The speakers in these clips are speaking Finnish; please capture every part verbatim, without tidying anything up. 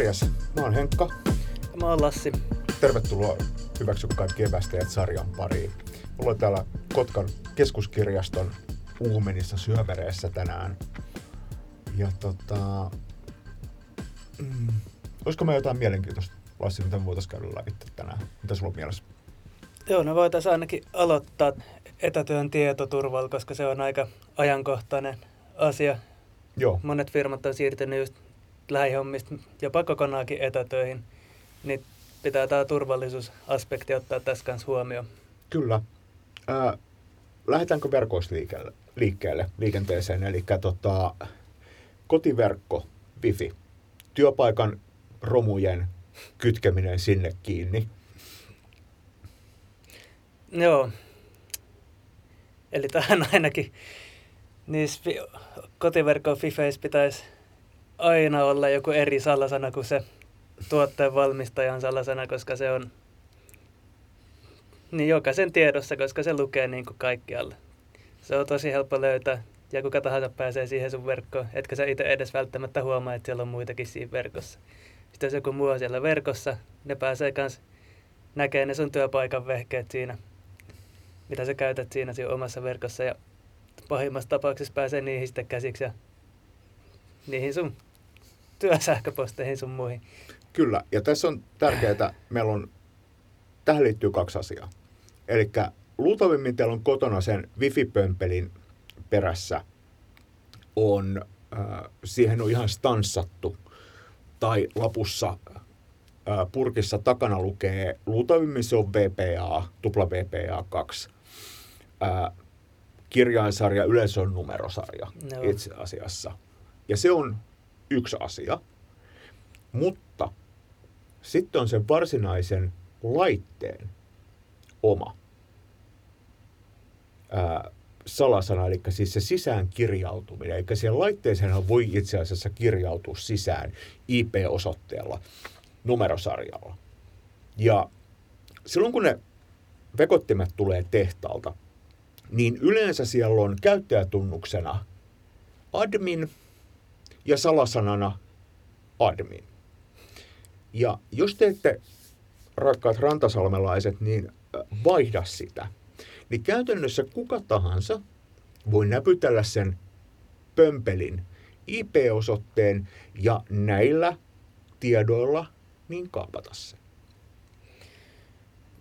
Morjes, mä oon Henkka. Ja mä oon Lassi. Tervetuloa Hyväksy kaikki evästeet -sarjan pariin. Ollaan täällä Kotkan keskuskirjaston uumenissa syövereissä tänään. Ja tota... Mm, olisiko meillä jotain mielenkiintoista, Lassi, mitä me voitaisiin käydä läpi tänään? Mitä sulla on mielessä? Joo, no voitaisiin ainakin aloittaa etätyön tietoturvalla, koska se on aika ajankohtainen asia. Joo. Monet firmat on siirtynyt just lähihommista jopa kokonaankin etätöihin, niin pitää tämä turvallisuusaspekti ottaa tässä kanssa huomioon. Kyllä. Äh, lähdetäänkö verkoista liikkeelle, liikkeelle liikenteeseen? Eli tota, kotiverkko, wifi, työpaikan romujen kytkeminen sinne kiinni. Joo. Eli tähän ainakin niissä kotiverkon fifeissä pitäisi aina olla joku eri salasana kuin se tuotteen valmistajan salasana, koska se on niin jokaisen tiedossa, koska se lukee niin kuin kaikkialla. Se on tosi helppo löytää ja kuka tahansa pääsee siihen sun verkkoon, etkä sä itse edes välttämättä huomaa, että siellä on muitakin siinä verkossa. Sitten jos joku muu on siellä verkossa, ne pääsee kans näkee ne sun työpaikan vehkeet siinä, mitä sä käytät siinä siinä omassa verkossa, ja pahimmassa tapauksessa pääsee niihin sitten käsiksi ja niihin sun työsähköposteihin sun muihin. Kyllä, ja tässä on tärkeää, meillä on, tähän liittyy kaksi asiaa. Eli luultavimmin teillä on kotona sen wifi-pömpelin perässä, on, äh, siihen on ihan stanssattu, tai lapussa äh, purkissa takana lukee, luultavimmin se on W P A, W P A kaksi. Äh, kirjainsarja, yleensä on numerosarja no. itse asiassa. Ja se on yksi asia, mutta sitten on sen varsinaisen laitteen oma ää, salasana, eli siis se sisään kirjautuminen. Eli siihen laitteeseenhan voi itse asiassa kirjautua sisään I P-osoitteella, numerosarjalla. Ja silloin kun ne vekottimet tulee tehtaalta, niin yleensä siellä on käyttäjätunnuksena admin ja salasanana admin. Ja jos te ette, rakkaat rantasalmelaiset, niin vaihda sitä, niin käytännössä kuka tahansa voi näpytellä sen pömpelin I P-osoitteen ja näillä tiedoilla niin kaapata sen.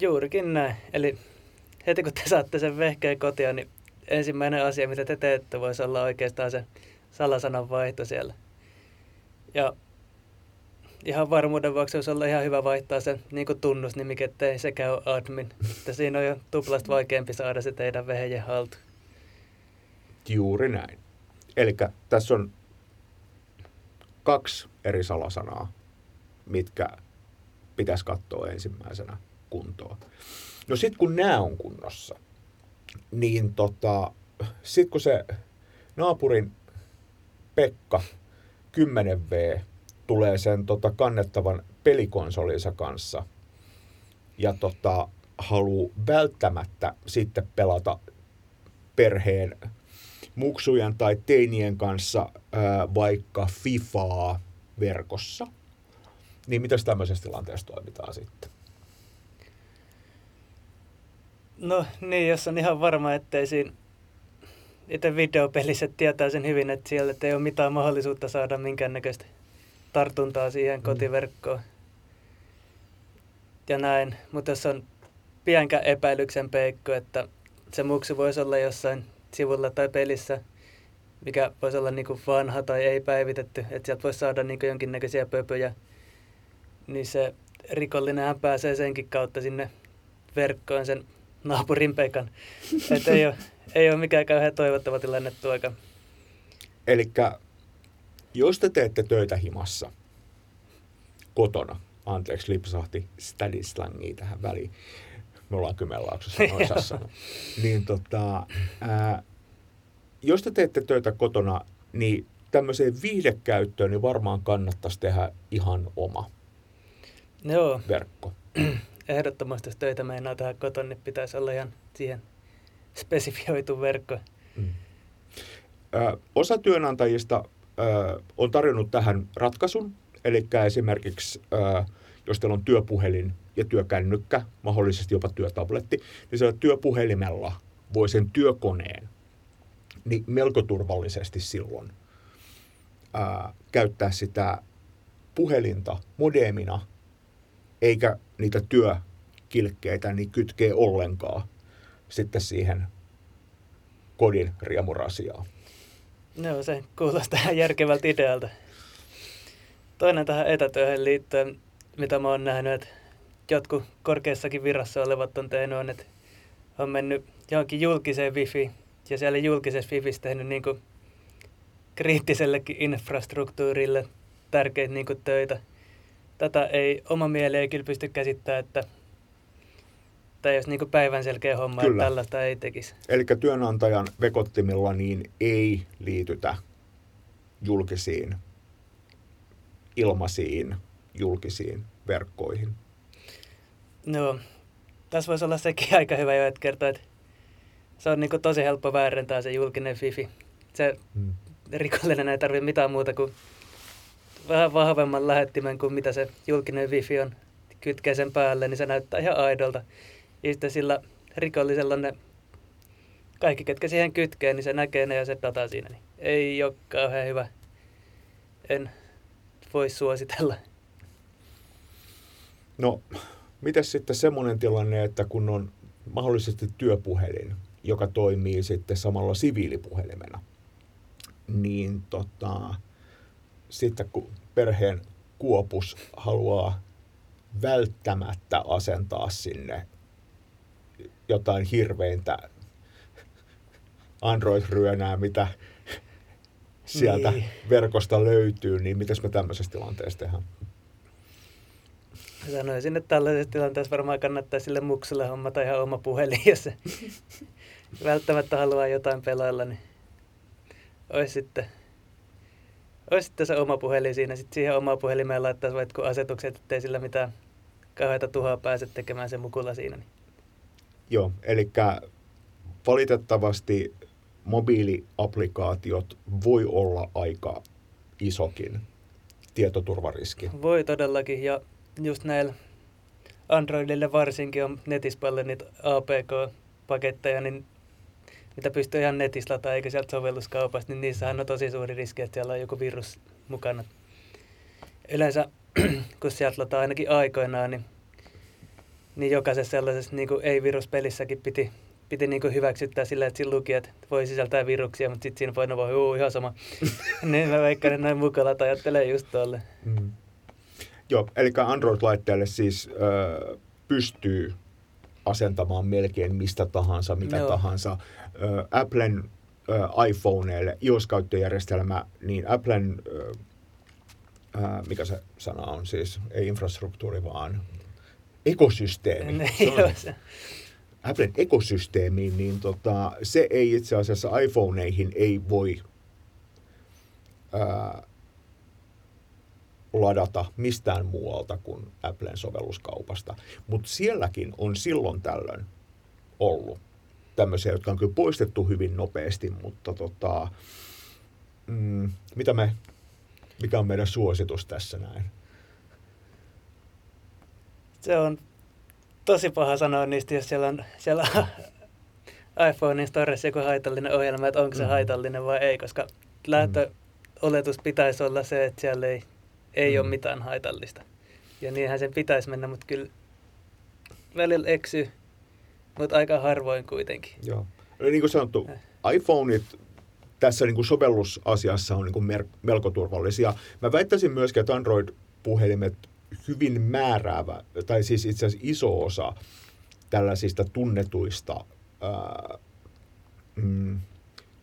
Juurikin näin. Eli heti kun te saatte sen vehkeen kotia, niin ensimmäinen asia, mitä te teette, voisi olla oikeastaan se salasanan vaihto siellä. Ja ihan varmuuden vuoksi olisi olla ihan hyvä vaihtaa sen niin kuin tunnusnimikin, ettei sekään ole admin. Että siinä on jo tuplasta vaikeampi saada se teidän vehje haltuun. Juuri näin. Eli tässä on kaksi eri salasanaa, mitkä pitäisi katsoa ensimmäisenä kuntoon. No sit kun nämä on kunnossa, niin tota, sit kun se naapurin Pekka kymmenen vuotias tulee sen tota, kannettavan pelikonsolinsa kanssa ja tota, haluaa välttämättä sitten pelata perheen muksujen tai teinien kanssa ää, vaikka FIFAa verkossa, niin mitäs tämmöisessä tilanteessa toimitaan sitten? No niin, jos on ihan varma, ettei siinä itse videopelissä tietää sen hyvin, että siellä ei ole mitään mahdollisuutta saada minkäännäköistä tartuntaa siihen kotiverkkoon ja näin. Mutta jos on pienkä epäilyksen peikko, että se muksu voisi olla jossain sivulla tai pelissä, mikä voisi olla niinku vanha tai ei päivitetty, että sieltä voisi saada niinku jonkinnäköisiä pöpöjä, niin se rikollinenhän pääsee senkin kautta sinne verkkoon sen naapurin Peikan. Että ei ole, ei ole mikään kauhean toivottava tilanne tuoka. Elikkä jos te teette töitä himassa kotona, anteeksi lipsahti städislangia tähän väliin, me ollaan Kymenlaaksossa noisassa, niin tota, ää, jos te teette töitä kotona, niin tämmöiseen viihdekäyttöön niin varmaan kannattaisi tehdä ihan oma Joo. verkko. Ehdottomasti, jos töitä meinaa tehdä kotona, niin pitäisi olla ihan siihen spesifioitu verkko. Mm. Ö, osa työnantajista ö, on tarjonnut tähän ratkaisun, Eli esimerkiksi äh, jos teillä on työpuhelin ja työkännykkä, mahdollisesti jopa työtabletti, niin siellä työpuhelimella voi sen työkoneen niin melko turvallisesti silloin äh, käyttää sitä puhelinta modeemina, eikä niitä työkilkkeitä niin kytkee ollenkaan sitten siihen kodin riemurasiaan. No, se kuulostaa ihan järkevältä idealta. Toinen tähän etätyöhön liittyen, mitä mä oon nähnyt, että jotkut korkeassakin virassa olevat on tehnyt, on, että on mennyt johonkin julkiseen wifiin ja siellä julkisessa wifissä tehnyt niin kuin kriittisellekin infrastruktuurille tärkeitä niin kuin töitä. Tätä ei oma mieli ei kyllä pysty käsittämään, että tämä ei olisi niin kuin päivänselkeä homma, kyllä, että tällaista ei tekisi. Eli työnantajan vekottimilla niin ei liitytä julkisiin, ilmaisiin, julkisiin verkkoihin. No, tässä voisi olla sekin aika hyvä jo, että kertoo, että se on niin kuin tosi helppo väärentää se julkinen wifi. Se hmm. rikollinen ei tarvitse mitään muuta kuin vähän vahvemman lähettimen kuin mitä se julkinen wifi on. Kytkee sen päälle, niin se näyttää ihan aidolta. Ja sitten sillä rikollisella on ne kaikki, ketkä siihen kytkee, niin se näkee ne ja se data siinä. Niin ei ole kauhean hyvä. En voi suositella. No, mitäs sitten semmoinen tilanne, että kun on mahdollisesti työpuhelin, joka toimii sitten samalla siviilipuhelimena, niin tota, sitten kun perheen kuopus haluaa välttämättä asentaa sinne jotain hirveintä Android-ryönää, mitä sieltä niin verkosta löytyy, niin mitäs me tämmöisessä tilanteessa tehdään? Sanoisin, että tällaisessa tilanteessa varmaan kannattaa sille muksulle hommata ihan oma puhelin, jos se välttämättä haluaa jotain pelailla, niin olisi sitten, olisi sitten se oma puhelin siinä. Sitten siihen omaan puhelimeen laittaisi vaikka asetukset, ettei sillä mitään kauheita tuhoa pääse tekemään se mukulla siinä. Niin. Joo, eli valitettavasti mobiiliaplikaatiot voi olla aika isokin tietoturvariski. Voi todellakin, ja just näillä Androidille varsinkin on netissä paljon niitä A P K-paketteja, niin mitä pystyy ihan netissä lataa, eikä sieltä sovelluskaupasta, niin niissähän on tosi suuri riski, että siellä on joku virus mukana. Yleensä, kun sieltä lataa ainakin aikoinaan, niin, niin jokaisessa sellaisessa niin kuin ei-viruspelissäkin piti, piti niin kuin hyväksyttää sillä, että siinä luki, että voi sisältää viruksia, mutta sitten siinä voi no voi, ihan sama. Niin mä veikkaan, että näin mukaan lataa, ajattelee just tuolle. Mm. Joo, eli Android-laitteelle siis äh, pystyy asentamaan melkein mistä tahansa, mitä Joo. tahansa. Ä, Applen ä, iPhoneille, iOS-käyttöjärjestelmä, niin Applen, ä, mikä se sana on siis, ei infrastruktuuri, vaan ekosysteemi. Se on, se. Applen ekosysteemi, niin tota, se ei itse asiassa iPhoneihin ei voi ä, ladata mistään muualta kuin Applen sovelluskaupasta. Mutta sielläkin on silloin tällöin ollut tämmöisiä, jotka on kyllä poistettu hyvin nopeasti, mutta tota, mm, mitä me, mikä on meidän suositus tässä näin? Se on tosi paha sanoa niistä, jos siellä on siellä iPhonein storessa joku haitallinen ohjelma, että onko se mm. haitallinen vai ei, koska lähtöoletus pitäisi olla se, että siellä ei Ei mm. ole mitään haitallista. Ja niinhän sen pitäisi mennä, mutta kyllä välillä eksy, mutta aika harvoin kuitenkin. Joo. Eli niin kuin sanottu, iPhoneit tässä niin kuin sovellusasiassa on niin kuin mer- melko turvallisia. Mä väittäisin myöskin, että Android-puhelimet hyvin määräävä, tai siis itse asiassa iso osa tällaisista tunnetuista, ää, mm,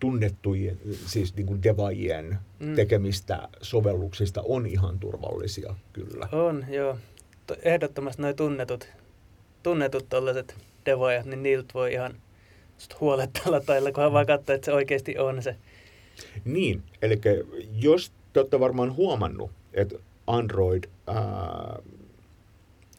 tunnettujen, siis niin kuin devaajien mm. tekemistä sovelluksista on ihan turvallisia, kyllä. On, joo. Ehdottomasti nuo tunnetut, tunnetut tollaiset devaajat, niin niiltä voi ihan huoletta latailla, kunhan vaan katsoo, että se oikeasti on se. Niin, eli jos te olette varmaan huomannut, että Android, ää,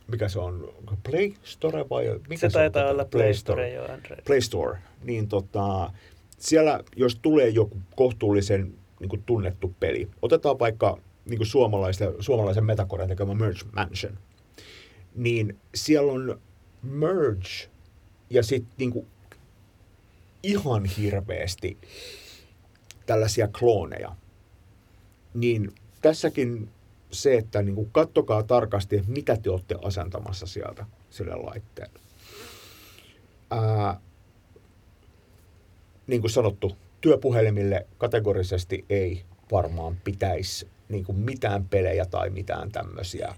mikä se on, Play Store vai? Mikä se, se taitaa on, olla Play Store, Play Store joo, Android. Play Store, niin tota... Siellä, jos tulee joku kohtuullisen niin kuin tunnettu peli, otetaan vaikka niin suomalaisen, suomalaisen metakoren tekemä Merge Mansion, niin siellä on merge ja sitten niin ihan hirveästi tällaisia klooneja. Niin tässäkin se, että niin kuin katsokaa tarkasti, mitä te olette asentamassa sieltä sille laitteelle. Ää, niin kuin sanottu, työpuhelimille kategorisesti ei varmaan pitäisi niin kuin mitään pelejä tai mitään tämmöisiä.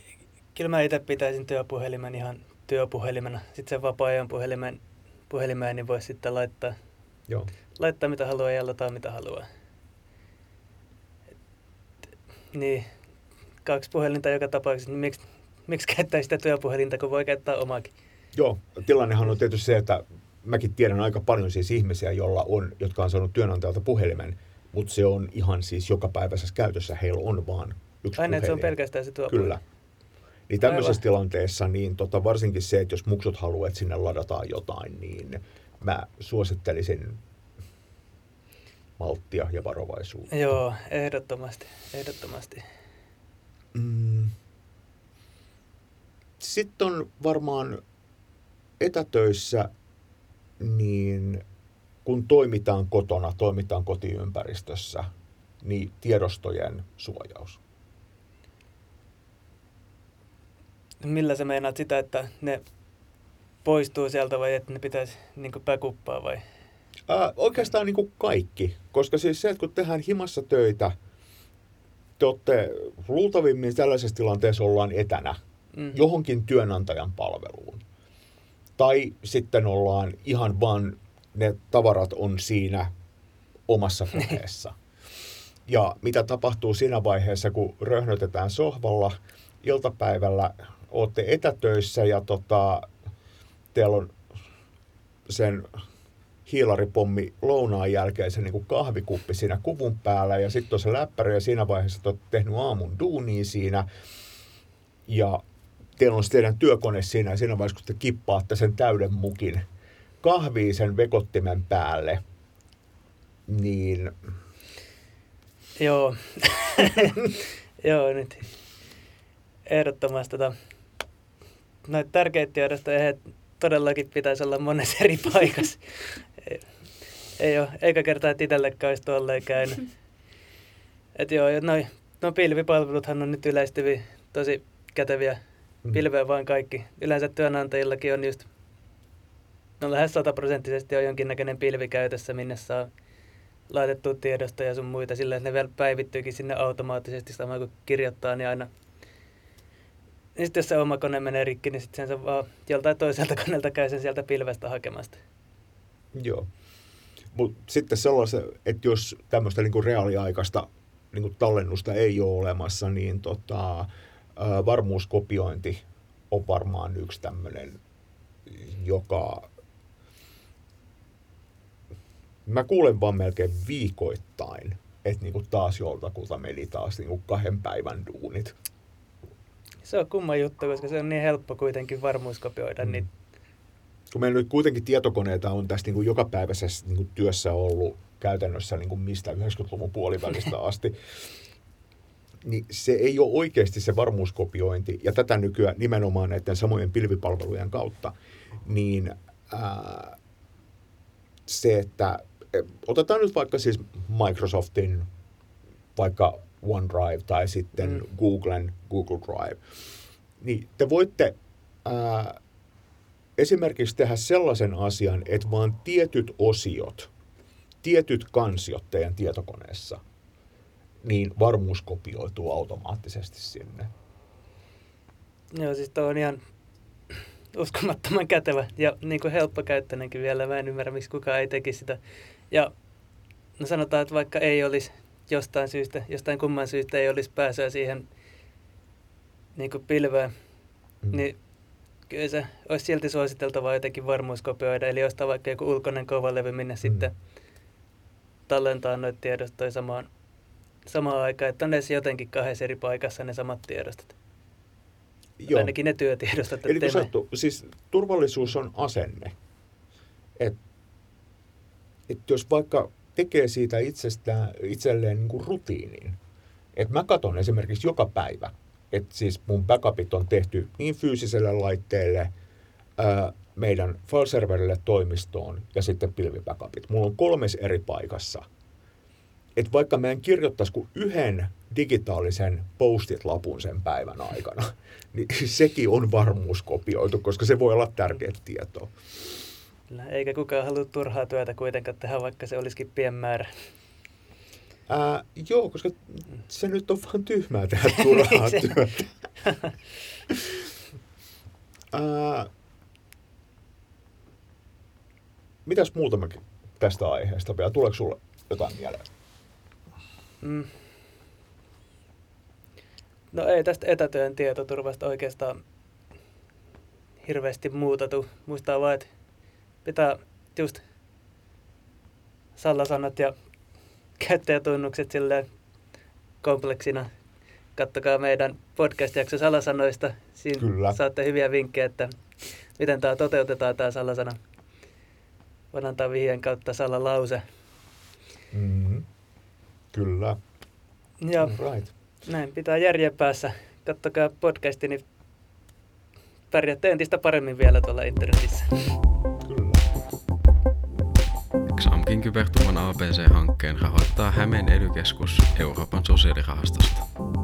Kyllä mä itse pitäisin työpuhelimen ihan työpuhelimena. Sitten sen vapaa-ajan puhelimen, puhelimeen niin voisi sitten laittaa, Joo. laittaa mitä haluaa ja lataa mitä haluaa. Niin, kaksi puhelinta joka tapauksessa, niin miksi, miksi käyttää sitä työpuhelinta, kun voi käyttää omaakin? Joo, tilannehan on tietysti se, että mäkin tiedän aika paljon siis ihmisiä, joilla on, jotka on saanut työnantajalta puhelimen, mutta se on ihan siis jokapäiväisessä käytössä, heillä on vaan yksi aina, että se on pelkästään se työpuhelin. Kyllä. Niin tämmöisessä Aivan. tilanteessa, niin tota, varsinkin se, että jos muksut haluaa, että sinne ladataan jotain, niin mä suosittelisin malttia ja varovaisuutta. Joo, ehdottomasti, ehdottomasti. Mm. Sitten on varmaan etätöissä, niin kun toimitaan kotona, toimitaan kotiympäristössä, niin tiedostojen suojaus. Millä sä meinaat sitä, että ne poistuu sieltä vai että ne pitäisi niin kuin päkuppaa vai? Ää, oikeastaan niin kuin kaikki, koska siis se, että kun tehdään himassa töitä, te olette luultavimmin tällaisessa tilanteessa ollaan etänä mm. johonkin työnantajan palveluun. Tai sitten ollaan ihan vaan, ne tavarat on siinä omassa koneessa. Ja mitä tapahtuu siinä vaiheessa, kun röhnötetään sohvalla, iltapäivällä olette etätöissä ja tota, teillä on sen hiilaripommi lounaan jälkeen se niin kuin kahvikuppi siinä kuvun päällä ja sitten on se läppäri ja siinä vaiheessa te olette tehnyt aamun duunia siinä ja teillä on se teidän työkone siinä ja siinä vaiheessa kun te kippaatte sen täyden mukin kahvia sen vekottimen päälle, niin... Joo, Joo nyt ehdottomasti tota, noita tärkeitä tiedosta ei todellakin pitäisi olla monessa eri paikassa. Ei ole, eikä kertaa, että itsellekään olisi tuolleen käynyt. Että joo, noi, no pilvipalveluthan on nyt yleistyviä, tosi käteviä pilveä vaan kaikki. Yleensä työnantajillakin on just, no lähes sataprosenttisesti on jonkinnäköinen pilvi käytössä, minne saa laitettua tiedosta ja sun muita silleen, että ne vielä päivittyykin sinne automaattisesti samaan kuin kirjoittaa, niin aina... Ja sitten jos se oma kone menee rikki, niin sitten sen vaan joltain toiselta koneelta käy sen sieltä pilvestä hakemasta. Joo. Mutta sitten sellaista, että jos tämmöistä niinku reaaliaikaista niinku tallennusta ei ole olemassa, niin tota, ää, varmuuskopiointi on varmaan yksi tämmöinen, joka... Mä kuulen vaan melkein viikoittain, että niinku taas joltakulta meni taas niinku kahden päivän duunit. Se on kumma juttu, koska se on niin helppo kuitenkin varmuuskopioida. Mm. Niin... Kun meillä nyt kuitenkin tietokoneita on tässä niin kuin jokapäiväisessä niin kuin työssä ollut käytännössä niin kuin mistä yhdeksänkymmentäluvun puolivälistä asti, niin se ei ole oikeasti se varmuuskopiointi, ja tätä nykyään nimenomaan näiden samojen pilvipalvelujen kautta, niin ää, se, että otetaan nyt vaikka siis Microsoftin, vaikka OneDrive tai sitten mm. Googlen Google Drive, niin te voitte ää, esimerkiksi tehdä sellaisen asian, että vaan tietyt osiot, tietyt kansiot teidän tietokoneessa, niin varmuus kopioituu automaattisesti sinne. Joo, siis tuo on ihan uskomattoman kätevä ja niin kuin helppokäyttöinenkin vielä. Mä en ymmärrä, miksi kukaan ei tekisi sitä. Ja no sanotaan, että vaikka ei olisi... Jostain syystä, jostain kumman syystä ei olisi pääsyä siihen niin kuin pilveen, mm. niin kyllä se olisi silti suositeltavaa jotenkin varmuuskopioida. Eli ostaa vaikka joku ulkoinen kovalevy, minne mm. sitten tallentaa noita tiedostoja samaan, samaan aikaan. Että on edes jotenkin kahdessa eri paikassa ne samat tiedostot. Joo. Ainakin ne työtiedostot. Eli kun sattuu, siis turvallisuus on asenne. Että et jos vaikka... tekee siitä itsestään, itselleen niin kuin rutiinin, että mä katson esimerkiksi joka päivä, että siis mun backupit on tehty niin fyysiselle laitteelle, ää, meidän file-serverille toimistoon ja sitten pilvibackupit. Mulla on kolmes eri paikassa. Että vaikka mä en kirjoittaisi kuin yhden digitaalisen postit-lapun sen päivän aikana, niin sekin on varmuuskopioitu, koska se voi olla tärkeä tietoa. Eikä kukaan halua turhaa työtä kuitenkaan tehdä, vaikka se olisikin pien määrä. Ää, joo, koska se nyt on vaan tyhmää tehdä turhaa niin työtä. Ää, mitäs muutama tästä aiheesta vielä? Tuleeko sulle jotain mieleen? Mm. No ei tästä etätyön tietoturvasta oikeastaan hirveästi muuta tule. Muistaa vaan, että pitää just salasanat ja käyttäjätunnukset silleen kompleksina. Kattokaa meidän podcast-jakso salasanoista. Siinä Kyllä. saatte hyviä vinkkejä, että miten tämä toteutetaan, tämä salasana. Voin antaa vihjeen kautta salalause. Mm-hmm. Kyllä. Ja right. Näin pitää järjen päässä. Kattokaa podcasti, niin pärjätte entistä paremmin vielä tuolla internetissä. X A M Kin Kyberturvan A B C-hankkeen rahoittaa Hämeen E L Y-keskus Euroopan sosiaalirahastosta.